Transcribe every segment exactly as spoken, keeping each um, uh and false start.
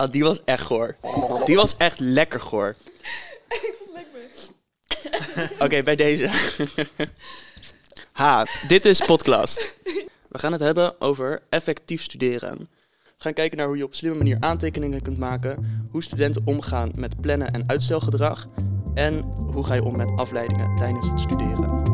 Ah, die was echt goor. Die was echt lekker goor. Ik was lekker. Oké, okay, bij deze. Ha, dit is podcast. We gaan het hebben over effectief studeren. We gaan kijken naar hoe je op slimme manier aantekeningen kunt maken, hoe studenten omgaan met plannen en uitstelgedrag en hoe ga je om met afleidingen tijdens het studeren.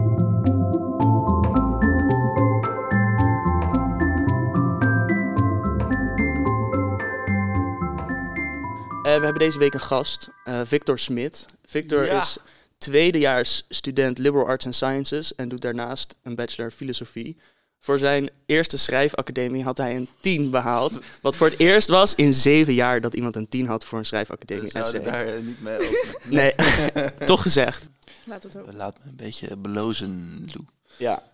Uh, we hebben deze week een gast, uh, Victor Smit. Victor ja. is tweedejaars student Liberal Arts and Sciences en doet daarnaast een bachelor filosofie. Voor zijn eerste schrijfacademie had hij een tien behaald. Wat voor het eerst was in zeven jaar dat iemand een tien had voor een schrijfacademie. We zouden daar uh, niet mee openen. Nee, toch gezegd. Laat het ook. Laat me een beetje belozen, Lou. Ja.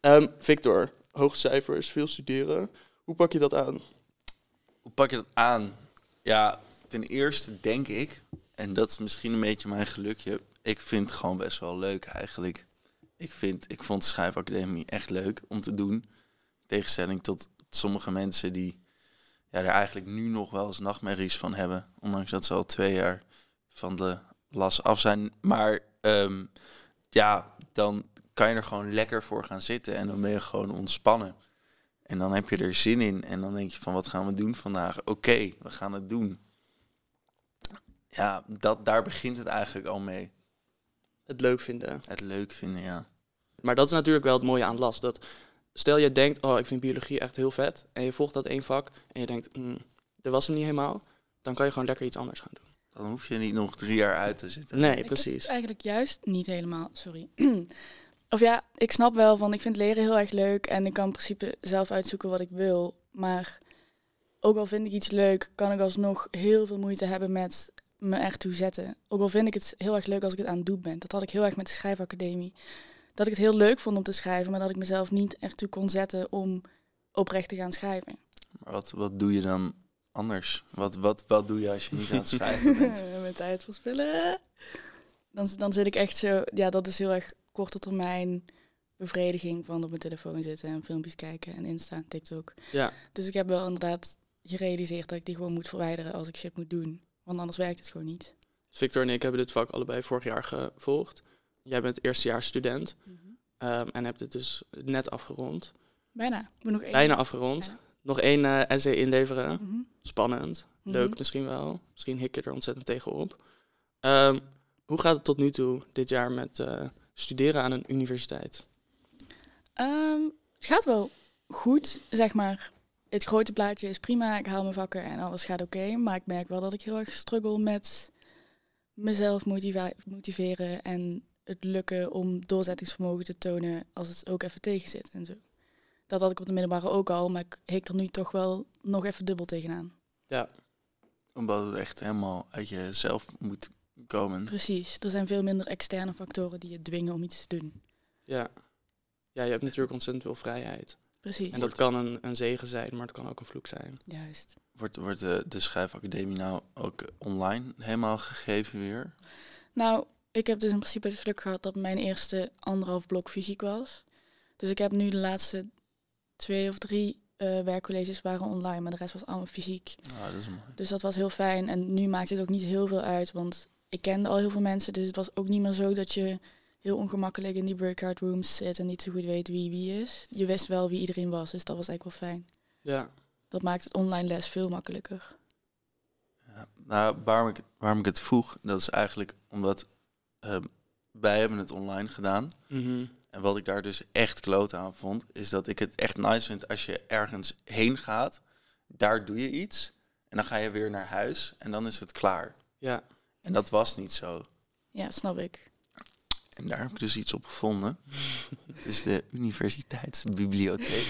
Um, Victor, hoge cijfers, veel studeren. Hoe pak je dat aan? Hoe pak je dat aan? Ja, ten eerste denk ik, en dat is misschien een beetje mijn gelukje, ik vind het gewoon best wel leuk eigenlijk. Ik, vind, ik vond de schrijfacademie echt leuk om te doen. In tegenstelling tot sommige mensen die ja, er eigenlijk nu nog wel eens nachtmerries van hebben. Ondanks dat ze al twee jaar van de las af zijn. Maar um, ja, dan kan je er gewoon lekker voor gaan zitten. En dan ben je gewoon ontspannen. En dan heb je er zin in. En dan denk je van, wat gaan we doen vandaag? Oké, okay, we gaan het doen. Ja, dat, daar begint het eigenlijk al mee. Het leuk vinden. Het leuk vinden, ja. Maar dat is natuurlijk wel het mooie aan last. Dat stel je denkt, oh, ik vind biologie echt heel vet. En je volgt dat één vak. En je denkt, mm, dat was hem niet helemaal. Dan kan je gewoon lekker iets anders gaan doen. Dan hoef je niet nog drie jaar uit te zitten. Nee, ik precies. Het eigenlijk juist niet helemaal, sorry. Of ja, ik snap wel van, ik vind leren heel erg leuk. En ik kan in principe zelf uitzoeken wat ik wil. Maar ook al vind ik iets leuk, kan ik alsnog heel veel moeite hebben met me echt toe zetten. Ook al vind ik het heel erg leuk als ik het aan het doen ben. Dat had ik heel erg met de schrijfacademie. Dat ik het heel leuk vond om te schrijven, maar dat ik mezelf niet echt toe kon zetten om oprecht te gaan schrijven. Maar wat, wat doe je dan anders? Wat, wat, wat doe je als je niet aan het schrijven bent? Mijn tijd verspillen. Dan, dan zit ik echt zo, ja, dat is heel erg korte termijn bevrediging van op mijn telefoon zitten en filmpjes kijken en Insta en TikTok. Ja. Dus ik heb wel inderdaad gerealiseerd dat ik die gewoon moet verwijderen als ik shit moet doen. Want anders werkt het gewoon niet. Victor en ik hebben dit vak allebei vorig jaar gevolgd. Jij bent eerstejaars student. Mm-hmm. um, en hebt het dus net afgerond. Bijna. Moet nog één. Bijna afgerond. Bijna. Nog één uh, essay inleveren. Mm-hmm. Spannend. Mm-hmm. Leuk misschien wel. Misschien hik je er ontzettend tegenop. Um, hoe gaat het tot nu toe dit jaar met uh, studeren aan een universiteit? Um, het gaat wel goed, zeg maar. Het grote plaatje is prima, ik haal mijn vakken en alles gaat oké. Okay, maar ik merk wel dat ik heel erg struggle met mezelf motiva- motiveren en het lukken om doorzettingsvermogen te tonen als het ook even tegen zit en zo. Dat had ik op de middelbare ook al, maar ik hik er nu toch wel nog even dubbel tegenaan. Ja, omdat het echt helemaal uit jezelf moet komen. Precies, er zijn veel minder externe factoren die je dwingen om iets te doen. Ja, ja je hebt natuurlijk ontzettend veel vrijheid. Precies. En dat kan een, een zegen zijn, maar het kan ook een vloek zijn. Juist. Wordt, wordt de, de schrijfacademie nou ook online helemaal gegeven weer? Nou, ik heb dus in principe het geluk gehad dat mijn eerste anderhalf blok fysiek was. Dus ik heb nu de laatste twee of drie uh, werkcolleges waren online, maar de rest was allemaal fysiek. Ah, dat is mooi. Dus dat was heel fijn. En nu maakt het ook niet heel veel uit, want ik kende al heel veel mensen. Dus het was ook niet meer zo dat je heel ongemakkelijk in die breakout rooms zit en niet zo goed weet wie wie is. Je wist wel wie iedereen was, dus dat was eigenlijk wel fijn. Ja. Dat maakt het online les veel makkelijker. Ja, nou, waarom ik, waarom ik het vroeg, dat is eigenlijk omdat uh, wij hebben het online gedaan. Mm-hmm. En wat ik daar dus echt kloot aan vond, is dat ik het echt nice vind als je ergens heen gaat, daar doe je iets en dan ga je weer naar huis en dan is het klaar. Ja. En dat was niet zo. Ja, snap ik. En daar heb ik dus iets op gevonden. Het is de universiteitsbibliotheek.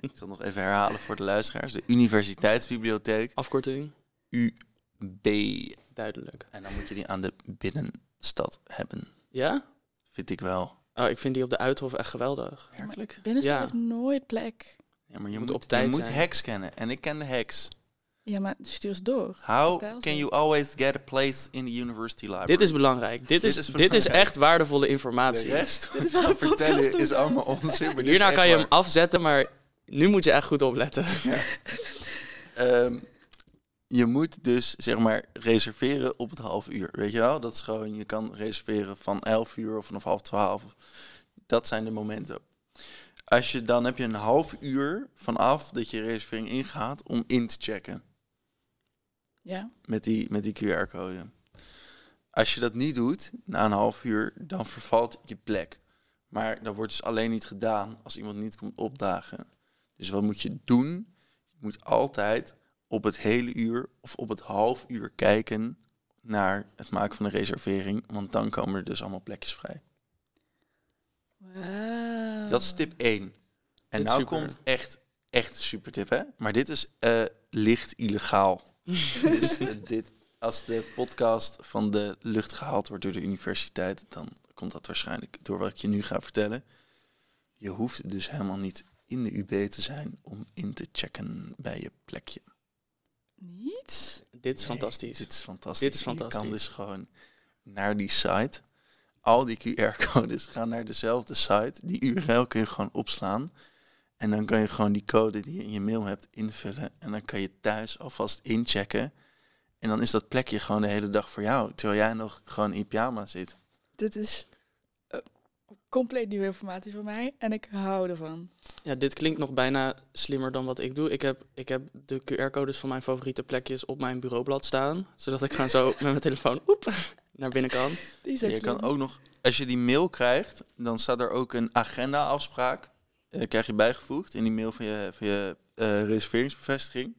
Ik zal nog even herhalen voor de luisteraars. De universiteitsbibliotheek. Afkorting? U B. Duidelijk. En dan moet je die aan de binnenstad hebben. Ja? Vind ik wel. Oh, ik vind die op de Uithof echt geweldig. Werkelijk? De binnenstad ja. heeft nooit plek. Ja, maar je moet, moet op tijd je moet hacks kennen. En ik ken de hacks. Ja, maar stuur eens door. How can you always get a place in the university library? Dit is belangrijk. Dit is, dit is, dit is echt waardevolle informatie. De rest wat we vertellen is allemaal onzin. Hierna kan je hem afzetten, maar nu moet je echt goed opletten. Ja. um, je moet dus, zeg maar, reserveren op het half uur. Weet je wel? Dat is gewoon, je kan reserveren van elf uur of vanaf half twaalf. Dat zijn de momenten. Als je, dan heb je een half uur vanaf dat je reservering ingaat om in te checken. Ja. Met die, met die Q R-code. Als je dat niet doet, na een half uur, dan vervalt je plek. Maar dat wordt dus alleen niet gedaan als iemand niet komt opdagen. Dus wat moet je doen? Je moet altijd op het hele uur of op het half uur kijken naar het maken van een reservering. Want dan komen er dus allemaal plekjes vrij. Wow. Dat is tip één. En nou super. Komt echt, echt een super tip, hè? Maar dit is uh, licht illegaal. Dus uh, dit, als de podcast van de lucht gehaald wordt door de universiteit, dan komt dat waarschijnlijk door wat ik je nu ga vertellen. Je hoeft dus helemaal niet in de U B te zijn om in te checken bij je plekje. Niet? Dit is nee, fantastisch. Dit is fantastisch. Dit is fantastisch. Je kan dus gewoon naar die site. Al die Q R-codes gaan naar dezelfde site. Die U R L kun je gewoon opslaan. En dan kan je gewoon die code die je in je mail hebt invullen. En dan kan je thuis alvast inchecken. En dan is dat plekje gewoon de hele dag voor jou. Terwijl jij nog gewoon in pyjama zit. Dit is uh, compleet nieuwe informatie voor mij. En ik hou ervan. Ja, dit klinkt nog bijna slimmer dan wat ik doe. Ik heb, ik heb de Q R-codes van mijn favoriete plekjes op mijn bureaublad staan. Zodat ik gewoon zo met mijn telefoon oep, naar binnen kan. Die je kan ook nog, als je die mail krijgt, dan staat er ook een agenda-afspraak. Uh, krijg je bijgevoegd in die mail van je, van je uh, reserveringsbevestiging.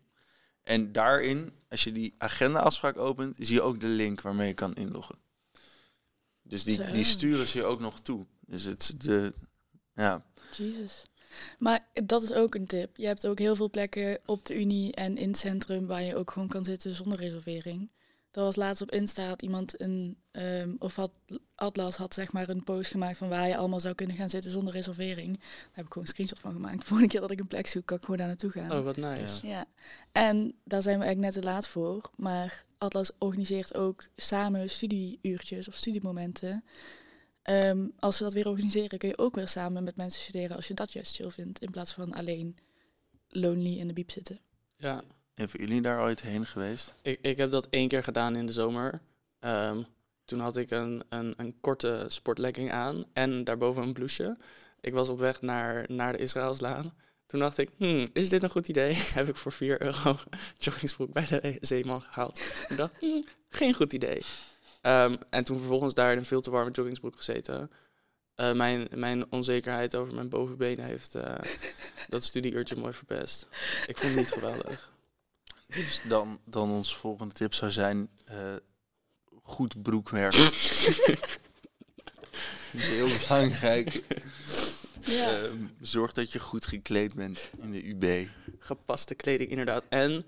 En daarin, als je die agenda-afspraak opent, zie je ook de link waarmee je kan inloggen. Dus die, die sturen ze je ook nog toe. Dus het de, ja. Jezus. Maar dat is ook een tip. Je hebt ook heel veel plekken op de Unie en in het centrum waar je ook gewoon kan zitten zonder reservering. Dat was laatst op Insta, had iemand een, um, of had Atlas had zeg maar een post gemaakt van waar je allemaal zou kunnen gaan zitten zonder reservering. Daar heb ik gewoon een screenshot van gemaakt. De volgende keer dat ik een plek zoek, kan ik gewoon daar naartoe gaan. Oh, wat nice. Ja. En daar zijn we eigenlijk net te laat voor. Maar Atlas organiseert ook samen studieuurtjes of studiemomenten. Um, als ze dat weer organiseren, kun je ook weer samen met mensen studeren als je dat juist chill vindt. In plaats van alleen lonely in de bieb zitten. Ja. En voor jullie daar ooit heen geweest? Ik, ik heb dat één keer gedaan in de zomer. Um, toen had ik een, een, een korte sportlegging aan en daarboven een blouseje. Ik was op weg naar, naar de Israëlslaan. Toen dacht ik, hmm, is dit een goed idee? Heb ik voor vier euro joggingsbroek bij de Zeeman gehaald. Ik dacht, hmm, geen goed idee. Um, en toen vervolgens daar in een veel te warme joggingsbroek gezeten. Uh, mijn, mijn onzekerheid over mijn bovenbenen heeft uh, dat studieuurtje mooi verpest. Ik vond het niet geweldig. Dus dan, dan ons volgende tip zou zijn, uh, goed broekwerk. Dat is heel belangrijk. Ja. Um, zorg dat je goed gekleed bent in de U B. Gepaste kleding, inderdaad. En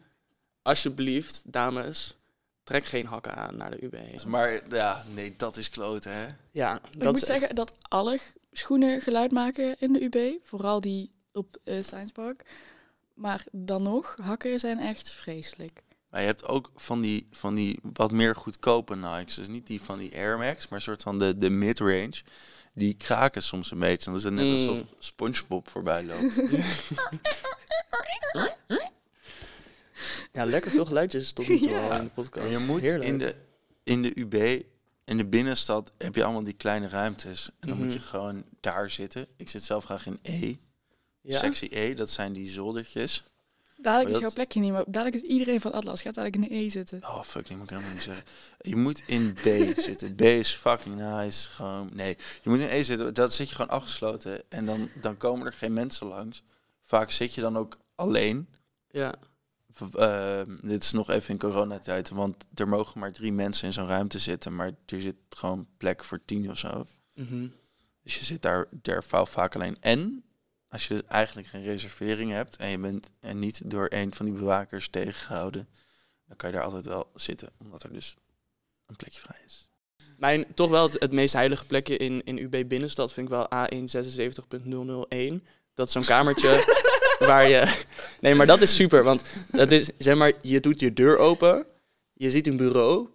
alsjeblieft, dames, trek geen hakken aan naar de U B. Maar ja, nee, dat is kloten, hè? Ja, dat ik moet echt zeggen dat alle schoenen geluid maken in de U B. Vooral die op uh, Science Park. Maar dan nog, hakken zijn echt vreselijk. Maar je hebt ook van die, van die wat meer goedkope Nikes. Dus niet die van die Air Max, maar een soort van de, de mid-range. Die kraken soms een beetje. Dan is het net mm. alsof SpongeBob voorbij loopt. Ja, lekker veel geluidjes tot nu toe ja. al in de podcast. Maar je moet in de, in de U B, in de binnenstad, heb je allemaal die kleine ruimtes. En dan mm. moet je gewoon daar zitten. Ik zit zelf graag in E. Ja? Sexy E, dat zijn die zoldertjes. Dadelijk dat is jouw plekje niet, maar dadelijk is iedereen van Atlas. Gaat dadelijk in de E zitten. Oh, fuck, die moet ik helemaal niet zeggen. Je moet in B zitten. B is fucking nice. Gewoon, nee, je moet in E zitten. Dat zit je gewoon afgesloten. En dan, dan komen er geen mensen langs. Vaak zit je dan ook alleen. Ja. Uh, dit is nog even in coronatijd. Want er mogen maar drie mensen in zo'n ruimte zitten. Maar er zit gewoon plek voor tien of zo. Mm-hmm. Dus je zit daar, daar vaak alleen. En als je dus eigenlijk geen reservering hebt en je bent en niet door een van die bewakers tegengehouden, dan kan je daar altijd wel zitten, omdat er dus een plekje vrij is. Mijn toch wel het, het meest heilige plekje in, in U B Binnenstad vind ik wel A honderdzesenzeventig punt nul nul één. Dat is zo'n kamertje waar je... Nee, maar dat is super, want dat is, zeg maar, je doet je deur open, je ziet een bureau,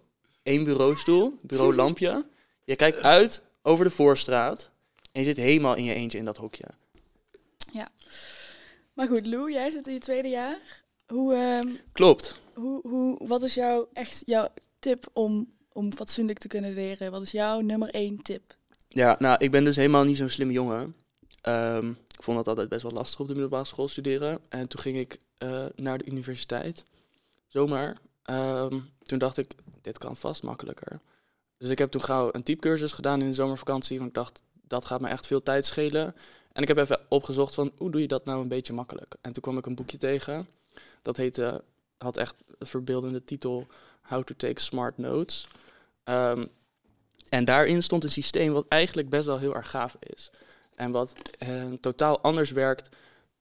één bureaustoel, bureaulampje, je kijkt uit over de voorstraat en je zit helemaal in je eentje in dat hokje. Ja. Maar goed, Lou, jij zit in je tweede jaar. Hoe, um... Klopt. hoe, hoe, wat is jouw, echt jouw tip om, om fatsoenlijk te kunnen leren? Wat is jouw nummer één tip? Ja, nou, ik ben dus helemaal niet zo'n slimme jongen. Um, ik vond dat altijd best wel lastig op de middelbare school studeren. En toen ging ik uh, naar de universiteit. Zomaar. Um, toen dacht ik, dit kan vast makkelijker. Dus ik heb toen gauw een typecursus gedaan in de zomervakantie. Want ik dacht, dat gaat me echt veel tijd schelen. En ik heb even opgezocht van, hoe doe je dat nou een beetje makkelijk? En toen kwam ik een boekje tegen. Dat heette, had echt een verbeeldende titel, How to Take Smart Notes. Um, en daarin stond een systeem wat eigenlijk best wel heel erg gaaf is. En wat eh, totaal anders werkt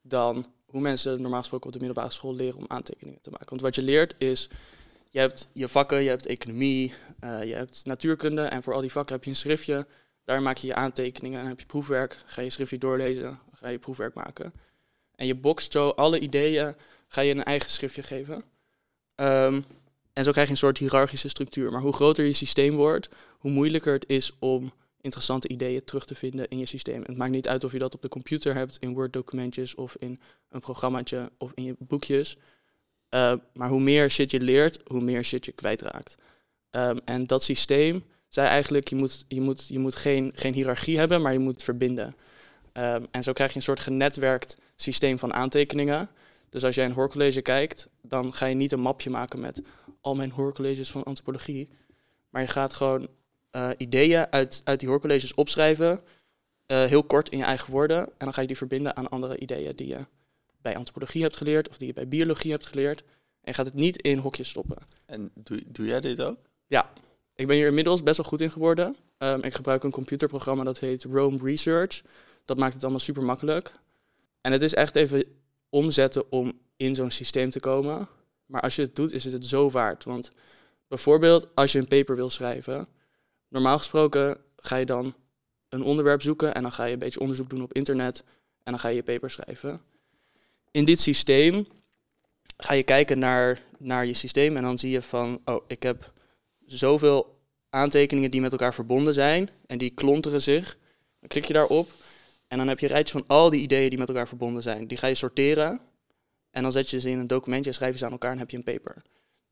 dan hoe mensen normaal gesproken op de middelbare school leren om aantekeningen te maken. Want wat je leert is, je hebt je vakken, je hebt economie, uh, je hebt natuurkunde. En voor al die vakken heb je een schriftje. Daar maak je je aantekeningen en heb je proefwerk. Ga je schriftje doorlezen, ga je proefwerk maken. En je boxt zo alle ideeën, ga je een eigen schriftje geven. Um, en zo krijg je een soort hiërarchische structuur. Maar hoe groter je systeem wordt, hoe moeilijker het is om interessante ideeën terug te vinden in je systeem. Het maakt niet uit of je dat op de computer hebt, in Word-documentjes of in een programmaatje of in je boekjes. Uh, maar hoe meer shit je leert, hoe meer shit je kwijtraakt. Um, en dat systeem zei eigenlijk, je moet, je moet, je moet geen, geen hiërarchie hebben, maar je moet verbinden. Um, en zo krijg je een soort genetwerkt systeem van aantekeningen. Dus als jij een hoorcollege kijkt, dan ga je niet een mapje maken met al mijn hoorcolleges van antropologie. Maar je gaat gewoon uh, ideeën uit, uit die hoorcolleges opschrijven, uh, heel kort in je eigen woorden. En dan ga je die verbinden aan andere ideeën die je bij antropologie hebt geleerd of die je bij biologie hebt geleerd. En je gaat het niet in hokjes stoppen. En doe, doe jij dit ook? Ja, ik ben hier inmiddels best wel goed in geworden. Um, ik gebruik een computerprogramma dat heet Roam Research. Dat maakt het allemaal super makkelijk. En het is echt even omzetten om in zo'n systeem te komen. Maar als je het doet, is het het zo waard. Want bijvoorbeeld als je een paper wil schrijven, normaal gesproken ga je dan een onderwerp zoeken en dan ga je een beetje onderzoek doen op internet en dan ga je je paper schrijven. In dit systeem ga je kijken naar, naar je systeem en dan zie je van, oh, ik heb zoveel aantekeningen die met elkaar verbonden zijn en die klonteren zich. Dan klik je daarop. En dan heb je een rijtje van al die ideeën die met elkaar verbonden zijn. Die ga je sorteren. En dan zet je ze in een documentje, schrijf je ze aan elkaar en heb je een paper.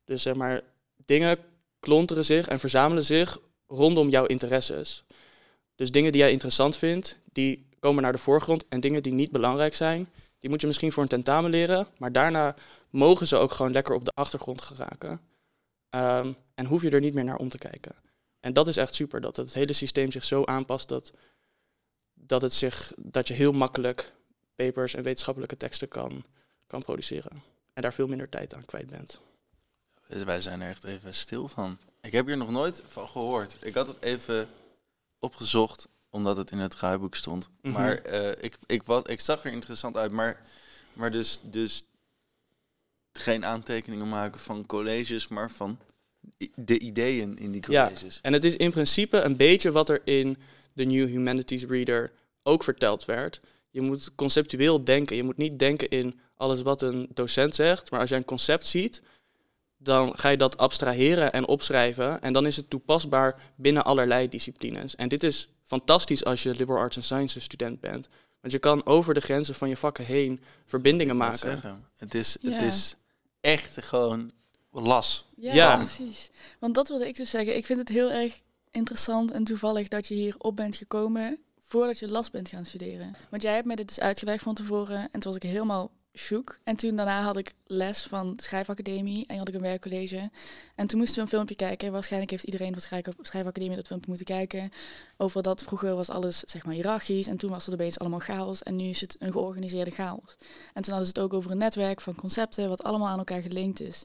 Dus zeg maar, dingen klonteren zich en verzamelen zich rondom jouw interesses. Dus dingen die jij interessant vindt, die komen naar de voorgrond. En dingen die niet belangrijk zijn, die moet je misschien voor een tentamen leren. Maar daarna mogen ze ook gewoon lekker op de achtergrond geraken. Um, en hoef je er niet meer naar om te kijken. En dat is echt super, dat het hele systeem zich zo aanpast dat... Dat, het zich, dat je heel makkelijk papers en wetenschappelijke teksten kan, kan produceren. En daar veel minder tijd aan kwijt bent. Wij zijn er echt even stil van. Ik heb hier nog nooit van gehoord. Ik had het even opgezocht, omdat het in het draaiboek stond. Mm-hmm. Maar uh, ik, ik, was, ik zag er interessant uit. Maar, maar dus, dus geen aantekeningen maken van colleges, maar van de ideeën in die colleges. Ja, en het is in principe een beetje wat er in de New Humanities Reader ook verteld werd. Je moet conceptueel denken. Je moet niet denken in alles wat een docent zegt. Maar als je een concept ziet, dan ga je dat abstraheren en opschrijven. En dan is het toepasbaar binnen allerlei disciplines. En dit is fantastisch als je Liberal Arts and Sciences student bent. Want je kan over de grenzen van je vakken heen verbindingen maken. Het is, yeah. het is echt gewoon las. Ja, ja, precies. Want dat wilde ik dus zeggen. Ik vind het heel erg interessant en toevallig dat je hier op bent gekomen voordat je last bent gaan studeren. Want jij hebt mij dit dus uitgelegd van tevoren en toen was ik helemaal shook. En toen daarna had ik les van de schrijfacademie en had ik een werkcollege. En toen moesten we een filmpje kijken. Waarschijnlijk heeft iedereen van de schrijfacademie dat filmpje moeten kijken. Over dat vroeger was alles zeg maar hiërarchisch en toen was het opeens allemaal chaos en nu is het een georganiseerde chaos. En toen hadden ze het ook over een netwerk van concepten wat allemaal aan elkaar gelinkt is.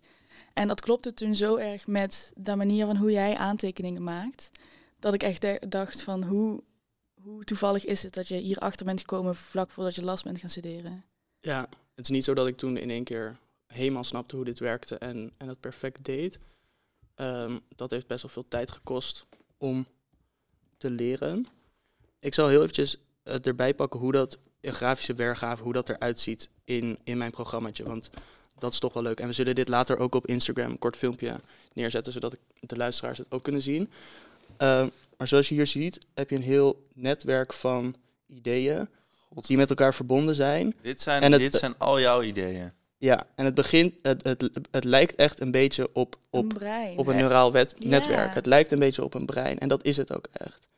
En dat klopte toen zo erg met de manier van hoe jij aantekeningen maakt. Dat ik echt de- dacht van hoe, hoe toevallig is het dat je hierachter bent gekomen vlak voordat je last bent gaan studeren. Ja, het is niet zo dat ik toen in één keer helemaal snapte hoe dit werkte en, en het perfect deed. Um, dat heeft best wel veel tijd gekost om te leren. Ik zal heel eventjes uh, erbij pakken hoe dat, een grafische weergave, hoe dat eruit ziet in, in mijn programmaatje. Want dat is toch wel leuk. En we zullen dit later ook op Instagram een kort filmpje neerzetten, zodat de luisteraars het ook kunnen zien. Uh, maar zoals je hier ziet, heb je een heel netwerk van ideeën die met elkaar verbonden zijn. Dit zijn, en het, dit zijn al jouw ideeën? Ja, en het begint, het, het, het lijkt echt een beetje op, op, een, brein, op een neuraal wet, ja. netwerk. Het lijkt een beetje op een brein en dat is het ook echt.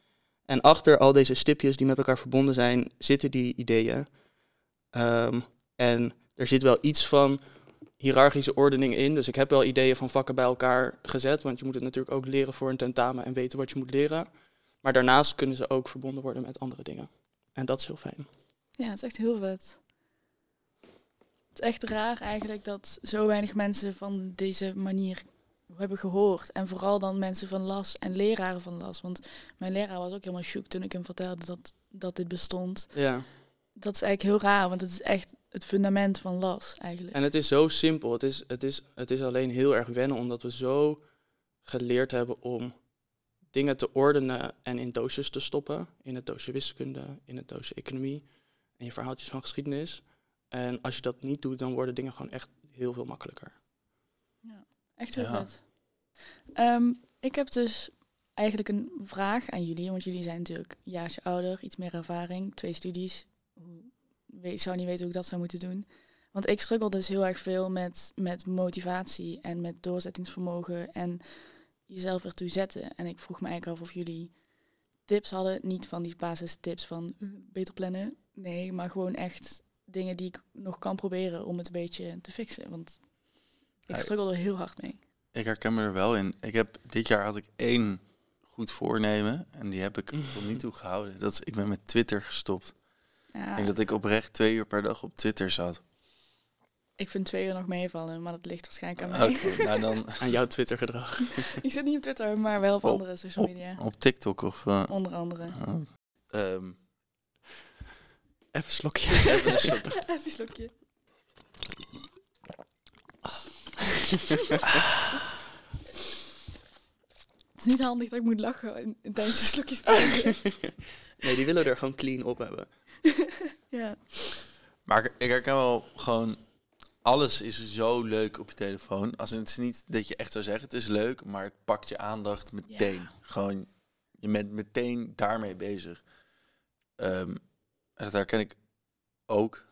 En achter al deze stipjes die met elkaar verbonden zijn, zitten die ideeën. Um, en er zit wel iets van hiërarchische ordening in. Dus ik heb wel ideeën van vakken bij elkaar gezet, want je moet het natuurlijk ook leren voor een tentamen en weten wat je moet leren. Maar daarnaast kunnen ze ook verbonden worden met andere dingen. En dat is heel fijn. Ja, het is echt heel vet. Het is echt raar eigenlijk dat zo weinig mensen van deze manier hebben gehoord. En vooral dan mensen van L A S en leraren van L A S. Want mijn leraar was ook helemaal shook toen ik hem vertelde dat, dat dit bestond. Ja. Dat is eigenlijk heel raar, want het is echt het fundament van L A S eigenlijk. En het is zo simpel. Het is, het is, het is alleen heel erg wennen, omdat we zo geleerd hebben om dingen te ordenen en in doosjes te stoppen. In het doosje wiskunde, in het doosje economie en je verhaaltjes van geschiedenis. En als je dat niet doet, dan worden dingen gewoon echt heel veel makkelijker. Ja, echt heel vet. Ja. Um, ik heb dus eigenlijk een vraag aan jullie, want jullie zijn natuurlijk een jaartje ouder, iets meer ervaring, twee studies. Ik zou niet weten hoe ik dat zou moeten doen. Want ik struggle dus heel erg veel met, met motivatie en met doorzettingsvermogen en jezelf ertoe zetten. En ik vroeg me eigenlijk af of jullie tips hadden, niet van die basistips van uh, beter plannen. Nee, maar gewoon echt dingen die ik nog kan proberen om het een beetje te fixen. Want ik struggle er heel hard mee. Ik herken me er wel in. Ik heb, dit jaar had ik één goed voornemen. En die heb ik mm. tot nu toe gehouden. Dat is, ik ben met Twitter gestopt. Ja. Ik denk dat ik oprecht twee uur per dag op Twitter zat. Ik vind twee uur nog meevallen, maar dat ligt waarschijnlijk aan mij. Okay, nou dan aan jouw Twitter gedrag. Ik zit niet op Twitter, maar wel op, op andere social media. Op, op TikTok of... Uh, onder andere. Uh, um, Even een slokje. Even een slokje. Even een slokje. Het is niet handig dat ik moet lachen tijdens de slokjes. Nee, die willen er gewoon clean op hebben. Ja. Maar ik herken wel gewoon... Alles is zo leuk op je telefoon. Als het is niet dat je echt zou zeggen, het is leuk, maar het pakt je aandacht meteen. Ja. Gewoon, je bent meteen daarmee bezig. Um, Dat herken ik ook.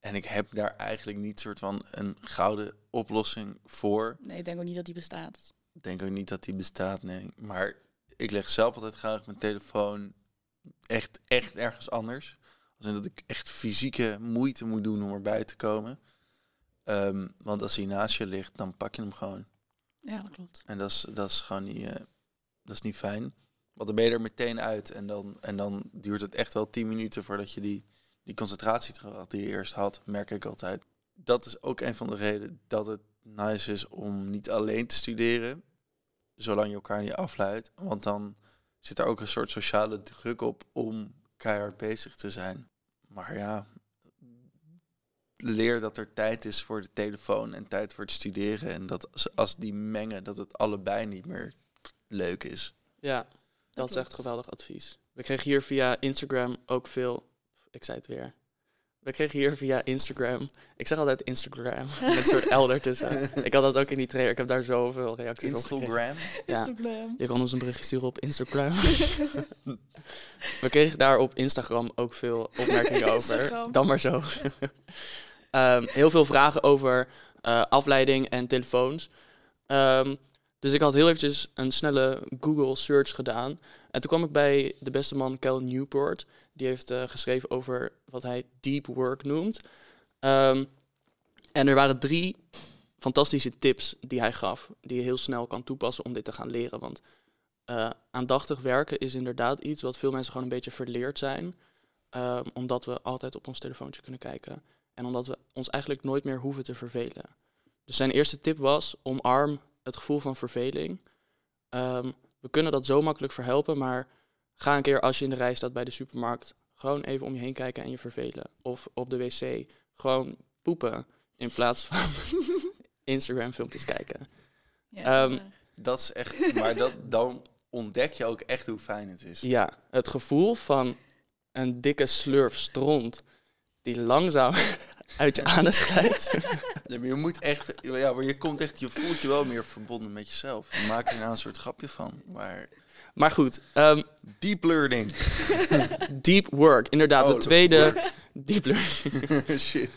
En ik heb daar eigenlijk niet soort van een gouden oplossing voor. Nee, ik denk ook niet dat die bestaat. Ik denk ook niet dat die bestaat, nee. Maar ik leg zelf altijd graag mijn telefoon echt, echt ergens anders. Als in dat ik echt fysieke moeite moet doen om erbij te komen. Um, want als hij naast je ligt, dan pak je hem gewoon. Ja, dat klopt. En dat is, dat is gewoon niet, uh, dat is niet fijn. Want dan ben je er meteen uit en dan, en dan duurt het echt wel tien minuten voordat je die, die concentratie terug die je eerst had, merk ik altijd. Dat is ook een van de redenen dat het nice is om niet alleen te studeren, zolang je elkaar niet afleidt. Want dan zit er ook een soort sociale druk op om keihard bezig te zijn. Maar ja, leer dat er tijd is voor de telefoon en tijd voor het studeren. En dat als die mengen, dat het allebei niet meer leuk is. Ja. Dat is echt geweldig advies. We kregen hier via Instagram ook veel... Ik zei het weer. We kregen hier via Instagram... Ik zeg altijd Instagram. Met een soort elder tussen. Ik had dat ook in die trailer. Ik heb daar zoveel reacties Instagram? op gekregen. Ja, Instagram. Je kan ons een berichtje sturen op Instagram. We kregen daar op Instagram ook veel opmerkingen over. Dan maar zo. um, heel veel vragen over uh, afleiding en telefoons. Um, Dus ik had heel eventjes een snelle Google search gedaan. En toen kwam ik bij de beste man Cal Newport. Die heeft uh, geschreven over wat hij deep work noemt. Um, en er waren drie fantastische tips die hij gaf. Die je heel snel kan toepassen om dit te gaan leren. Want uh, aandachtig werken is inderdaad iets wat veel mensen gewoon een beetje verleerd zijn. Um, omdat we altijd op ons telefoontje kunnen kijken. En omdat we ons eigenlijk nooit meer hoeven te vervelen. Dus zijn eerste tip was omarm het gevoel van verveling. Um, we kunnen dat zo makkelijk verhelpen, maar ga een keer als je in de rij staat bij de supermarkt, gewoon even om je heen kijken en je vervelen. Of op de wc gewoon poepen in plaats van Instagram filmpjes kijken. Ja, um, dat is echt, maar dat, dan ontdek je ook echt hoe fijn het is. Ja, het gevoel van een dikke slurf stront die langzaam uit je anus glijdt. Ja, maar je moet echt, ja, maar je komt echt, je voelt je wel meer verbonden met jezelf. Je maakt er nou een soort grapje van, maar. Maar goed. Um, deep learning, deep work. Inderdaad, oh, de tweede, Diepler. Shit.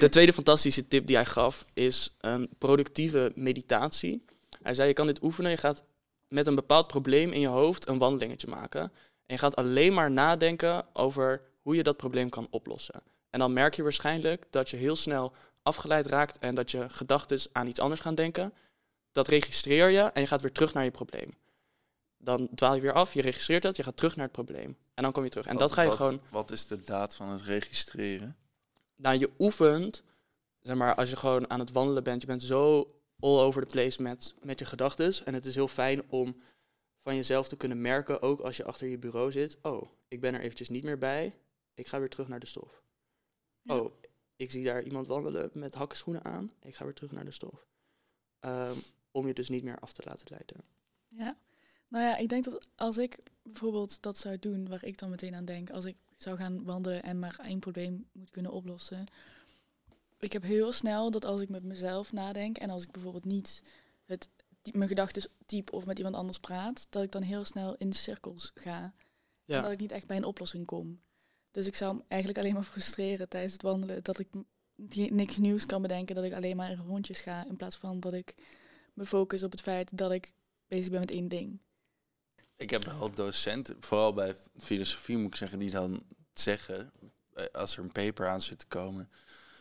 De tweede fantastische tip die hij gaf is een productieve meditatie. Hij zei, je kan dit oefenen. Je gaat met een bepaald probleem in je hoofd een wandelingetje maken. En je gaat alleen maar nadenken over hoe je dat probleem kan oplossen. En dan merk je waarschijnlijk dat je heel snel afgeleid raakt en dat je gedachten aan iets anders gaan denken. Dat registreer je en je gaat weer terug naar je probleem. Dan dwaal je weer af, je registreert dat, je gaat terug naar het probleem. En dan kom je terug. En wat, dat ga je wat, gewoon... Wat is de daad van het registreren? Nou, je oefent, zeg maar, als je gewoon aan het wandelen bent, je bent zo all over the place met, met je gedachtes. En het is heel fijn om van jezelf te kunnen merken, ook als je achter je bureau zit, oh, ik ben er eventjes niet meer bij, ik ga weer terug naar de stof. Ja. Oh, ik zie daar iemand wandelen met hakkenschoenen aan, ik ga weer terug naar de stof. Um, om je dus niet meer af te laten leiden. Ja. Nou ja, ik denk dat als ik bijvoorbeeld dat zou doen, waar ik dan meteen aan denk, als ik zou gaan wandelen en maar één probleem moet kunnen oplossen. Ik heb heel snel dat als ik met mezelf nadenk en als ik bijvoorbeeld niet het, mijn gedachten typ of met iemand anders praat, dat ik dan heel snel in de cirkels ga. Ja. En dat ik niet echt bij een oplossing kom. Dus ik zou me eigenlijk alleen maar frustreren tijdens het wandelen, dat ik niks nieuws kan bedenken, dat ik alleen maar in rondjes ga, in plaats van dat ik me focus op het feit dat ik bezig ben met één ding. Ik heb wel docenten, vooral bij filosofie moet ik zeggen, die dan zeggen, als er een paper aan zit te komen,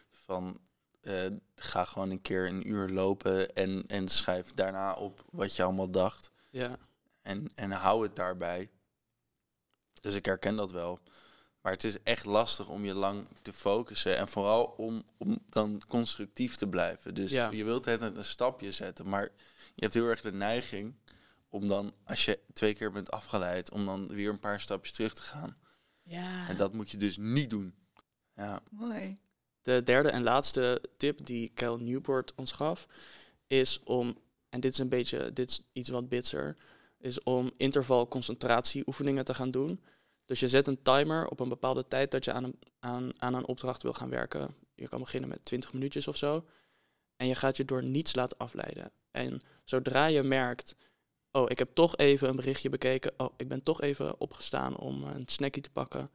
van uh, ga gewoon een keer een uur lopen en, en schrijf daarna op wat je allemaal dacht. Ja. En, en hou het daarbij. Dus ik herken dat wel. Maar het is echt lastig om je lang te focussen en vooral om, om dan constructief te blijven. Dus ja. Je wilt het net een stapje zetten, maar je hebt heel erg de neiging om dan, als je twee keer bent afgeleid, om dan weer een paar stapjes terug te gaan. Ja. En dat moet je dus niet doen. Ja. Mooi. De derde en laatste tip die Cal Newport ons gaf, is om, en dit is een beetje, dit is iets wat bitser, is om intervalconcentratieoefeningen te gaan doen. Dus je zet een timer op een bepaalde tijd dat je aan een, aan, aan een opdracht wil gaan werken. Je kan beginnen met twintig minuutjes of zo. En je gaat je door niets laten afleiden. En zodra je merkt, oh, ik heb toch even een berichtje bekeken. Oh, ik ben toch even opgestaan om een snackie te pakken.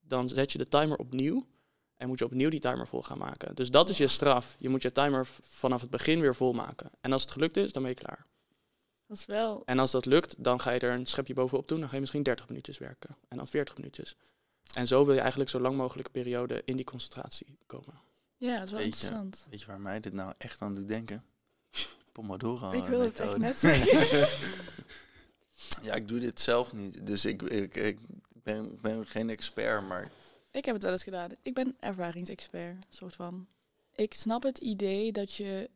Dan zet je de timer opnieuw. En moet je opnieuw die timer vol gaan maken. Dus dat is je straf. Je moet je timer v- vanaf het begin weer vol maken. En als het gelukt is, dan ben je klaar. Dat is wel... En als dat lukt, dan ga je er een schepje bovenop doen. Dan ga je misschien dertig minuutjes werken. En dan veertig minuutjes. En zo wil je eigenlijk zo lang mogelijk periode in die concentratie komen. Ja, dat is wel weet interessant. Je, weet je waar mij dit nou echt aan doet denken? Pomodoro. Ik wil het echt net zeggen. Ja, ik doe dit zelf niet. Dus ik, ik, ik ben, ben geen expert, maar... Ik heb het wel eens gedaan. Ik ben ervaringsexpert, soort van. Ik snap het idee dat je...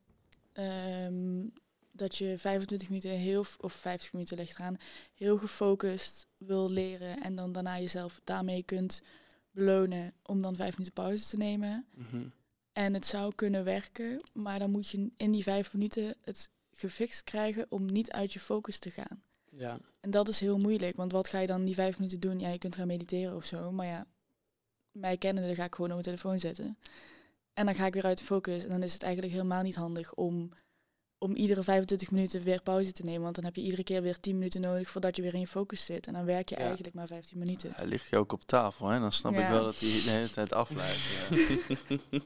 Um, dat je vijfentwintig minuten heel of vijftig minuten ligt eraan heel gefocust wil leren en dan daarna jezelf daarmee kunt belonen om dan vijf minuten pauze te nemen. Mm-hmm. En het zou kunnen werken, maar dan moet je in die vijf minuten het gefixt krijgen om niet uit je focus te gaan. Ja. En dat is heel moeilijk, want wat ga je dan die vijf minuten doen? Ja, je kunt gaan mediteren of zo, maar ja, mij kennende ga ik gewoon op mijn telefoon zetten. En dan ga ik weer uit de focus en dan is het eigenlijk helemaal niet handig om... om iedere vijfentwintig minuten weer pauze te nemen. Want dan heb je iedere keer weer tien minuten nodig voordat je weer in je focus zit. En dan werk je ja. eigenlijk maar vijftien minuten. Hij ligt je ook op tafel, hè? Dan snap ja. ik wel dat hij de hele tijd afleidt. Ja. Ja.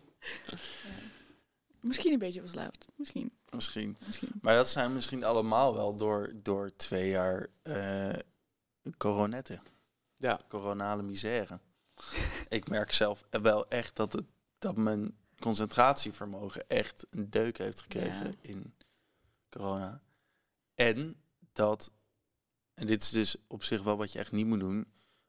Misschien een beetje verslaafd. Misschien. misschien. Misschien. Maar dat zijn misschien allemaal wel door, door twee jaar uh, coronetten. Ja. Coronale misère. Ik merk zelf wel echt dat, het, dat mijn concentratievermogen echt een deuk heeft gekregen ja. in... corona. En dat, en dit is dus op zich wel wat je echt niet moet doen,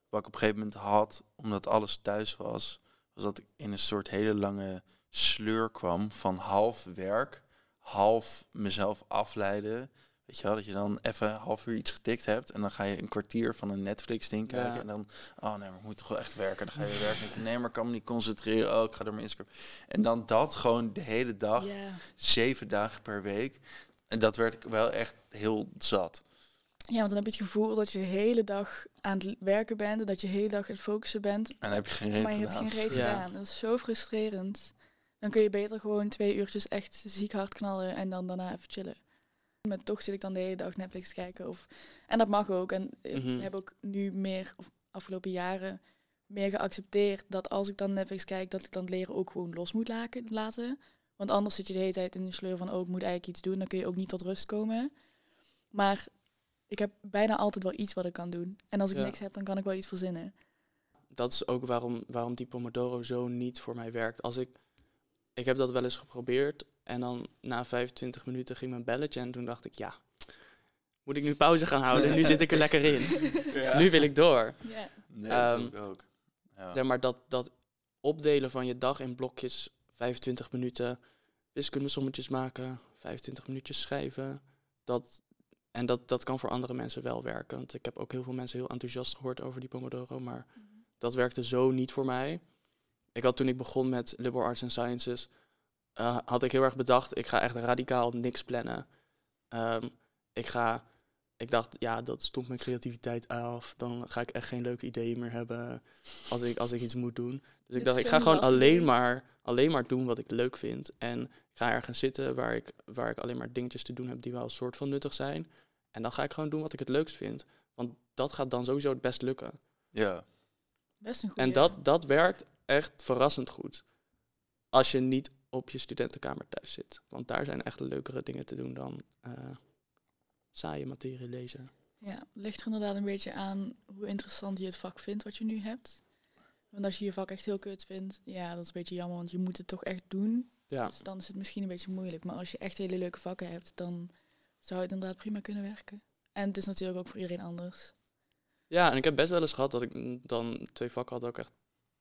wat ik op een gegeven moment had, omdat alles thuis was, was dat ik in een soort hele lange sleur kwam van half werk, half mezelf afleiden. Weet je wel, dat je dan even half uur iets getikt hebt en dan ga je een kwartier van een Netflix ding kijken ja. en dan, oh nee, maar ik moet toch wel echt werken. Dan ga je werken. Nee, maar ik kan me niet concentreren. Oh, ik ga door mijn Instagram. En dan dat gewoon de hele dag, ja. zeven dagen per week. En dat werd ik wel echt heel zat. Ja, want dan heb je het gevoel dat je de hele dag aan het werken bent... en dat je de hele dag aan het focussen bent. En dan heb je geen reet gedaan. Maar je hebt geen reet ja. gedaan. Dat is zo frustrerend. Dan kun je beter gewoon twee uurtjes echt ziek hard knallen... en dan daarna even chillen. Maar toch zit ik dan de hele dag Netflix te kijken. Of... En dat mag ook. En ik mm-hmm. heb ook nu meer, of afgelopen jaren... meer geaccepteerd dat als ik dan Netflix kijk, dat ik dan leren ook gewoon los moet laten. Want anders zit je de hele tijd in de sleur van, oh, ik moet eigenlijk iets doen. Dan kun je ook niet tot rust komen. Maar ik heb bijna altijd wel iets wat ik kan doen. En als ik ja. niks heb, dan kan ik wel iets verzinnen. Dat is ook waarom, waarom die Pomodoro zo niet voor mij werkt. Als ik, ik heb dat wel eens geprobeerd. En dan na vijfentwintig minuten ging mijn belletje. En toen dacht ik, ja, moet ik nu pauze gaan houden? Nu zit ik er lekker in. Ja. Nu wil ik door. Ja. Nee, dat um, ook. Ja. Zeg maar dat, dat opdelen van je dag in blokjes, vijfentwintig minuten wiskunde sommetjes maken, vijfentwintig minuutjes schrijven. Dat, en dat, dat kan voor andere mensen wel werken. Want ik heb ook heel veel mensen heel enthousiast gehoord over die Pomodoro. Maar mm-hmm. dat werkte zo niet voor mij. Ik had toen ik begon met Liberal Arts and Sciences, uh, had ik heel erg bedacht, ik ga echt radicaal niks plannen. Um, ik ga... Ik dacht, ja, dat stond mijn creativiteit af. Dan ga ik echt geen leuke ideeën meer hebben als ik, als ik iets moet doen. Dus ik dacht, ik ga gewoon alleen maar, alleen maar doen wat ik leuk vind. En ik ga ergens zitten waar ik, waar ik alleen maar dingetjes te doen heb die wel een soort van nuttig zijn. En dan ga ik gewoon doen wat ik het leukst vind. Want dat gaat dan sowieso het best lukken. Ja. Best een goeie. En dat, dat werkt echt verrassend goed. Als je niet op je studentenkamer thuis zit. Want daar zijn echt leukere dingen te doen dan... Uh, saaie materie lezen. Ja, het ligt er inderdaad een beetje aan hoe interessant je het vak vindt wat je nu hebt. Want als je je vak echt heel kut vindt, ja, dat is een beetje jammer, want je moet het toch echt doen. Ja. Dus dan is het misschien een beetje moeilijk. Maar als je echt hele leuke vakken hebt, dan zou het inderdaad prima kunnen werken. En het is natuurlijk ook voor iedereen anders. Ja, en ik heb best wel eens gehad dat ik dan twee vakken had, dat ik echt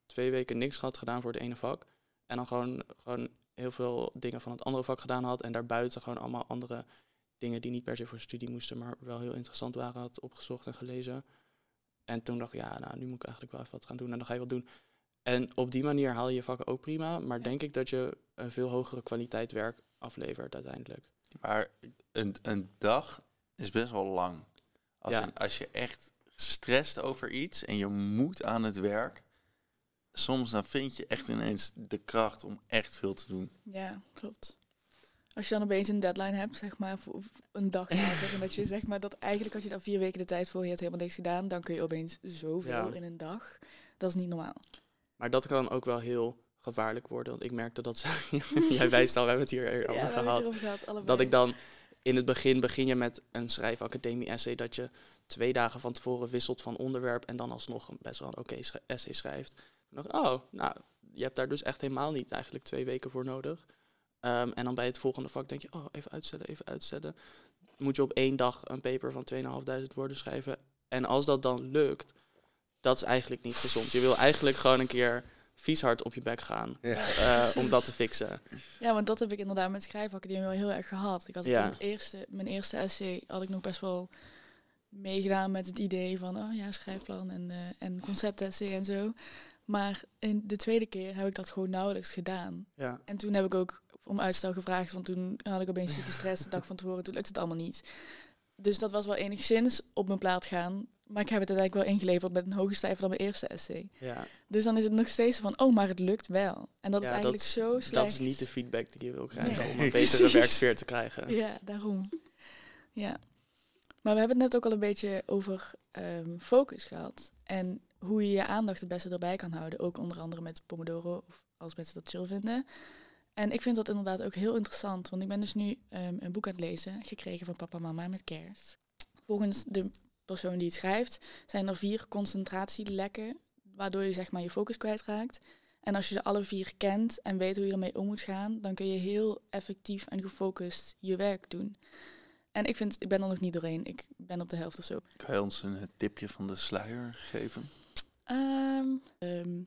twee weken niks had gedaan voor het ene vak. En dan gewoon, gewoon heel veel dingen van het andere vak gedaan had. En daarbuiten gewoon allemaal andere... dingen die niet per se voor studie moesten, maar wel heel interessant waren, had opgezocht en gelezen. En toen dacht ik, ja, nou, nu moet ik eigenlijk wel even wat gaan doen. En dan ga je wat doen. En op die manier haal je je vakken ook prima. Maar ja. denk ik dat je een veel hogere kwaliteit werk aflevert uiteindelijk. Maar een, een dag is best wel lang. Als, ja. een, als je echt gestrest over iets en je moet aan het werk... soms dan vind je echt ineens de kracht om echt veel te doen. Ja, klopt. Als je dan opeens een deadline hebt, zeg maar, voor een dag later. En dat je zegt, maar dat eigenlijk als je daar vier weken de tijd voor, je hebt helemaal niks gedaan, dan kun je opeens zoveel ja. in een dag. Dat is niet normaal. Maar dat kan ook wel heel gevaarlijk worden. Want ik merkte dat, jij wijst al, we hebben het hier ja, over gehad. gehad dat ik dan, in het begin begin je met een schrijfacademie-essay, dat je twee dagen van tevoren wisselt van onderwerp en dan alsnog een best wel een oké okay schri- essay schrijft. En dan, oh, nou, je hebt daar dus echt helemaal niet eigenlijk twee weken voor nodig. Um, en dan bij het volgende vak denk je, oh, even uitstellen, even uitstellen. Moet je op één dag een paper van tweeduizend vijfhonderd woorden schrijven. En als dat dan lukt, dat is eigenlijk niet gezond. Je wil eigenlijk gewoon een keer vies hard op je bek gaan ja. uh, om dat te fixen. Ja, want dat heb ik inderdaad met schrijfacademie wel heel erg gehad. Ik had ja. het eerste, mijn eerste essay had ik nog best wel meegedaan met het idee van, oh ja, schrijfplan en, uh, en concept-essay en zo. Maar in de tweede keer heb ik dat gewoon nauwelijks gedaan. Ja. En toen heb ik ook om uitstel gevraagd, want toen had ik opeens een stukje stress de dag van tevoren. Toen lukte het allemaal niet. Dus dat was wel enigszins op mijn plaat gaan. Maar ik heb het uiteindelijk wel ingeleverd met een hoger cijfer dan mijn eerste essay. Ja. Dus dan is het nog steeds van, oh, maar het lukt wel. En dat ja, is eigenlijk dat, zo slecht. Dat is niet de feedback die je wil krijgen nee. om een betere werksfeer te krijgen. Ja, daarom. Ja. Maar we hebben het net ook al een beetje over um, focus gehad. En hoe je je aandacht het beste erbij kan houden. Ook onder andere met Pomodoro, of als mensen dat chill vinden. En ik vind dat inderdaad ook heel interessant. Want ik ben dus nu um, een boek aan het lezen, gekregen van papa en mama met kerst. Volgens de persoon die het schrijft, zijn er vier concentratielekken, waardoor je zeg maar je focus kwijtraakt. En als je ze alle vier kent en weet hoe je ermee om moet gaan, dan kun je heel effectief en gefocust je werk doen. En ik vind, ik ben er nog niet doorheen. Ik ben op de helft of zo. Kan je ons een tipje van de sluier geven? Um, um,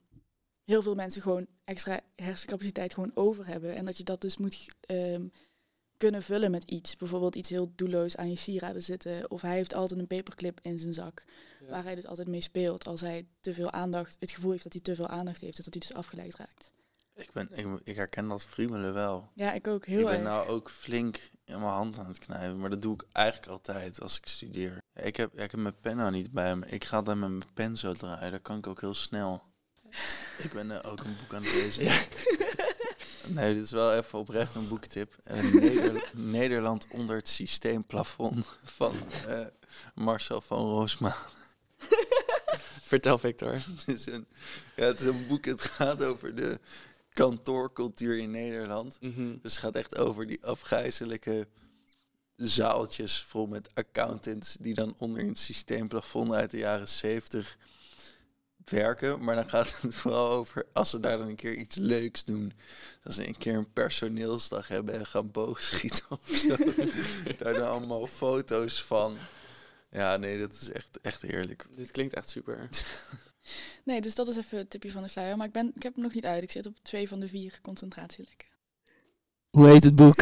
heel veel mensen gewoon extra hersencapaciteit gewoon over hebben. En dat je dat dus moet um, kunnen vullen met iets. Bijvoorbeeld iets heel doelloos aan je sieraden zitten. Of hij heeft altijd een paperclip in zijn zak. Ja. Waar hij dus altijd mee speelt. Als hij te veel aandacht, het gevoel heeft dat hij te veel aandacht heeft. En dat hij dus afgeleid raakt. Ik, ben, ik, ik herken dat friemelen wel. Ja, ik ook. Heel erg. Ik ben erg. nou ook flink in mijn hand aan het knijpen. Maar dat doe ik eigenlijk altijd als ik studeer. Ik heb, ik heb mijn pen nou niet bij me. Ik ga dan met mijn pen zo draaien. Dat kan ik ook heel snel. Ik ben uh, ook een boek aan het lezen. Ja. Nee, dit is wel even oprecht een boektip. Uh, Neder- Nederland onder het systeemplafond van uh, Marcel van Roosmalen. Vertel, Victor. Het is een, ja, het is een boek, het gaat over de kantoorcultuur in Nederland. Mm-hmm. Dus het gaat echt over die afgrijzelijke zaaltjes vol met accountants die dan onder een systeemplafond uit de jaren zeventig werken. Maar dan gaat het vooral over als ze daar dan een keer iets leuks doen. Dat ze een keer een personeelsdag hebben en gaan boogschieten of zo. Daar dan allemaal foto's van. Ja, nee, dat is echt, echt heerlijk. Dit klinkt echt super. Nee, dus dat is even het tipje van de sluier. Maar ik, ben, ik heb hem nog niet uit. Ik zit op twee van de vier concentratielekken. Hoe heet het boek?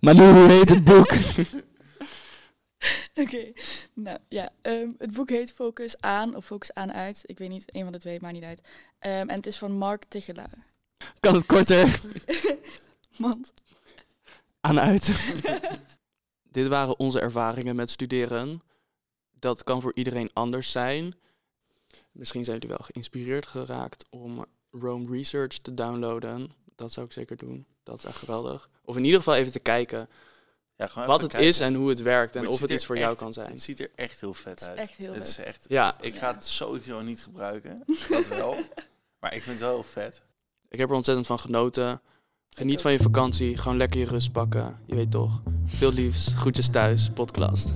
Maar nu, hoe heet het boek? Oké, okay. nou ja, um, het boek heet Focus Aan of Focus Aan Uit. Ik weet niet, een van de twee, maakt niet uit. Um, en het is van Mark Tiggelaar. Kan het korter? Mand. Aan uit. Dit waren onze ervaringen met studeren. Dat kan voor iedereen anders zijn. Misschien zijn jullie wel geïnspireerd geraakt om Roam Research te downloaden. Dat zou ik zeker doen. Dat is echt geweldig. Of in ieder geval even te kijken ja, even wat het kijken. is en hoe het werkt. En het of het iets voor echt, jou kan zijn. Het ziet er echt heel vet uit. Het is echt heel het is vet. Echt, ja. Ik ga het sowieso niet gebruiken. Dat wel. Maar ik vind het wel heel vet. Ik heb er ontzettend van genoten. Geniet van je vakantie. Gewoon lekker je rust pakken. Je weet toch. Veel liefs. Groetjes thuis. Podcast.